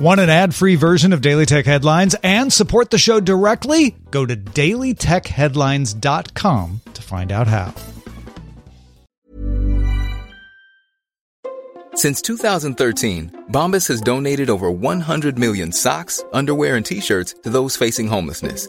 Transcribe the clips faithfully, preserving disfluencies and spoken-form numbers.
Want an ad-free version of Daily Tech Headlines and support the show directly? Go to daily tech headlines dot com to find out how. Since two thousand thirteen, Bombas has donated over one hundred million socks, underwear, and T-shirts to those facing homelessness.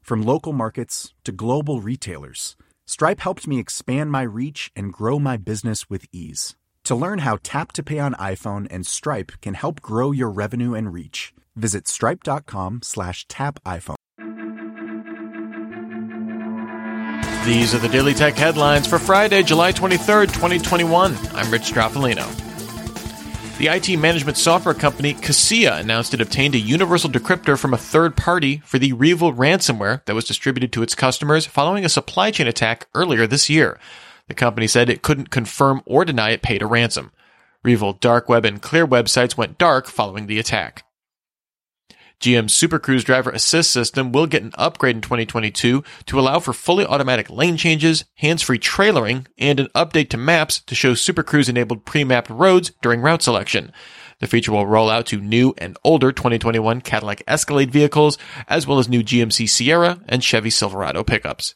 From local markets to global retailers, Stripe helped me expand my reach and grow my business with ease. To learn how Tap to Pay on iPhone and Stripe can help grow your revenue and reach, visit stripe.com slash tap iPhone. These are the Daily Tech Headlines for Friday, July twenty-third, twenty twenty-one. I'm Rich Straffolino. The I T management software company Kaseya announced it obtained a universal decryptor from a third party for the REvil ransomware that was distributed to its customers following a supply chain attack earlier this year. The company said it couldn't confirm or deny it paid a ransom. REvil dark web and clear websites went dark following the attack. G M's Super Cruise driver assist system will get an upgrade in twenty twenty-two to allow for fully automatic lane changes, hands-free trailering, and an update to maps to show Super Cruise-enabled pre-mapped roads during route selection. The feature will roll out to new and older twenty twenty-one Cadillac Escalade vehicles, as well as new G M C Sierra and Chevy Silverado pickups.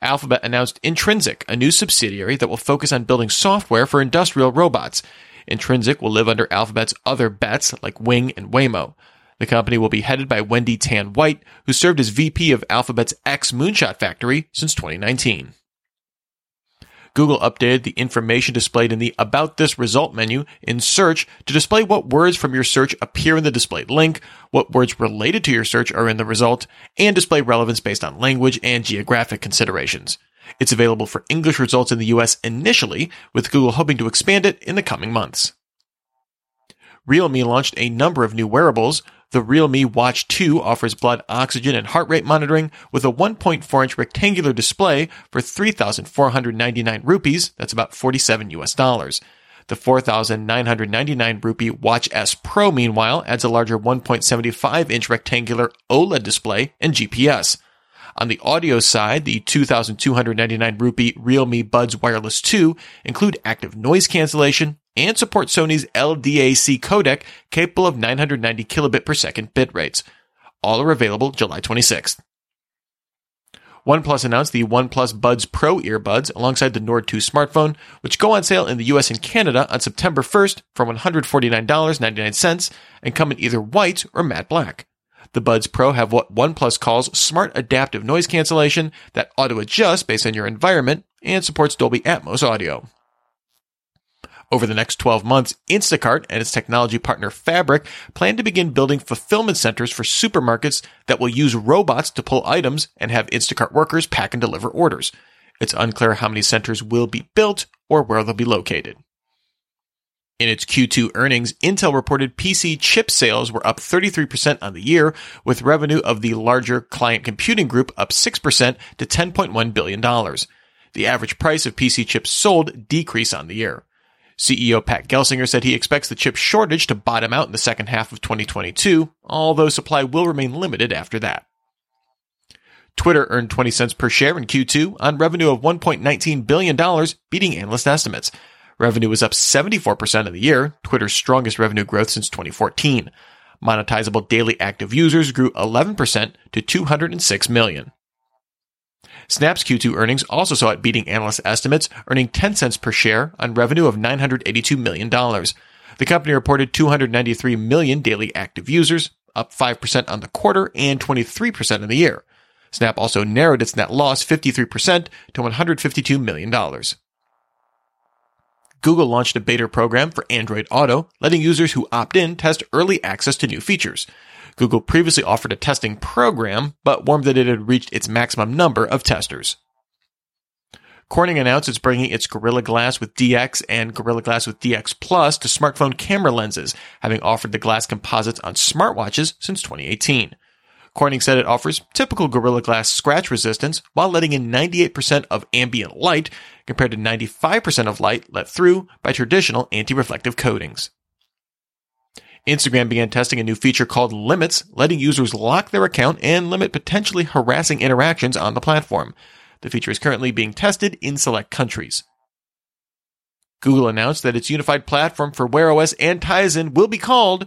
Alphabet announced Intrinsic, a new subsidiary that will focus on building software for industrial robots. Intrinsic will live under Alphabet's other bets like Wing and Waymo. The company will be headed by Wendy Tan White, who served as V P of Alphabet's X Moonshot Factory since twenty nineteen. Google updated the information displayed in the About This Result menu in Search to display what words from your search appear in the displayed link, what words related to your search are in the result, and display relevance based on language and geographic considerations. It's available for English results in the U S initially, with Google hoping to expand it in the coming months. Realme launched a number of new wearables. The Realme Watch two offers blood oxygen and heart rate monitoring with a one point four inch rectangular display for three thousand four hundred ninety-nine rupees, that's about forty-seven U S dollars. The four thousand nine hundred ninety-nine rupee Watch S Pro, meanwhile, adds a larger one point seven five inch rectangular OLED display and G P S. On the audio side, the two thousand two hundred ninety-nine rupee Realme Buds Wireless two include active noise cancellation and support Sony's L D A C codec capable of nine hundred ninety kilobit per second bit rates. All are available July twenty-sixth. OnePlus announced the OnePlus Buds Pro earbuds alongside the Nord two smartphone, which go on sale in the U S and Canada on September first for one hundred forty-nine dollars and ninety-nine cents and come in either white or matte black. The Buds Pro have what OnePlus calls smart adaptive noise cancellation that auto-adjusts based on your environment and supports Dolby Atmos audio. Over the next twelve months, Instacart and its technology partner Fabric plan to begin building fulfillment centers for supermarkets that will use robots to pull items and have Instacart workers pack and deliver orders. It's unclear how many centers will be built or where they'll be located. In its Q two earnings, Intel reported P C chip sales were up thirty-three percent on the year, with revenue of the larger client computing group up six percent to ten point one billion dollars. The average price of P C chips sold decreased on the year. C E O Pat Gelsinger said he expects the chip shortage to bottom out in the second half of twenty twenty-two, although supply will remain limited after that. Twitter earned twenty cents per share in Q two on revenue of one point one nine billion dollars, beating analyst estimates. Revenue was up seventy-four percent in the year, Twitter's strongest revenue growth since twenty fourteen. Monetizable daily active users grew eleven percent to two hundred six million. Snap's Q two earnings also saw it beating analyst estimates, earning ten cents per share on revenue of nine hundred eighty-two million dollars. The company reported two hundred ninety-three million daily active users, up five percent on the quarter and twenty-three percent in the year. Snap also narrowed its net loss fifty-three percent to one hundred fifty-two million dollars. Google launched a beta program for Android Auto, letting users who opt in test early access to new features. Google previously offered a testing program, but warned that it had reached its maximum number of testers. Corning announced it's bringing its Gorilla Glass with D X and Gorilla Glass with D X Plus to smartphone camera lenses, having offered the glass composites on smartwatches since twenty eighteen. Corning said it offers typical Gorilla Glass scratch resistance while letting in ninety-eight percent of ambient light compared to ninety-five percent of light let through by traditional anti-reflective coatings. Instagram began testing a new feature called Limits, letting users lock their account and limit potentially harassing interactions on the platform. The feature is currently being tested in select countries. Google announced that its unified platform for Wear O S and Tizen will be called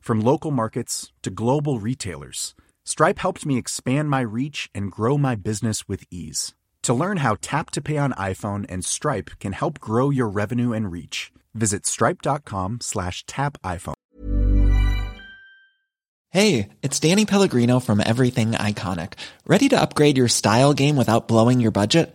From local markets to global retailers, Stripe helped me expand my reach and grow my business with ease. To learn how Tap to Pay on iPhone and Stripe can help grow your revenue and reach, visit stripe.com slash tap iPhone. Hey, it's Danny Pellegrino from Everything Iconic. Ready to upgrade your style game without blowing your budget?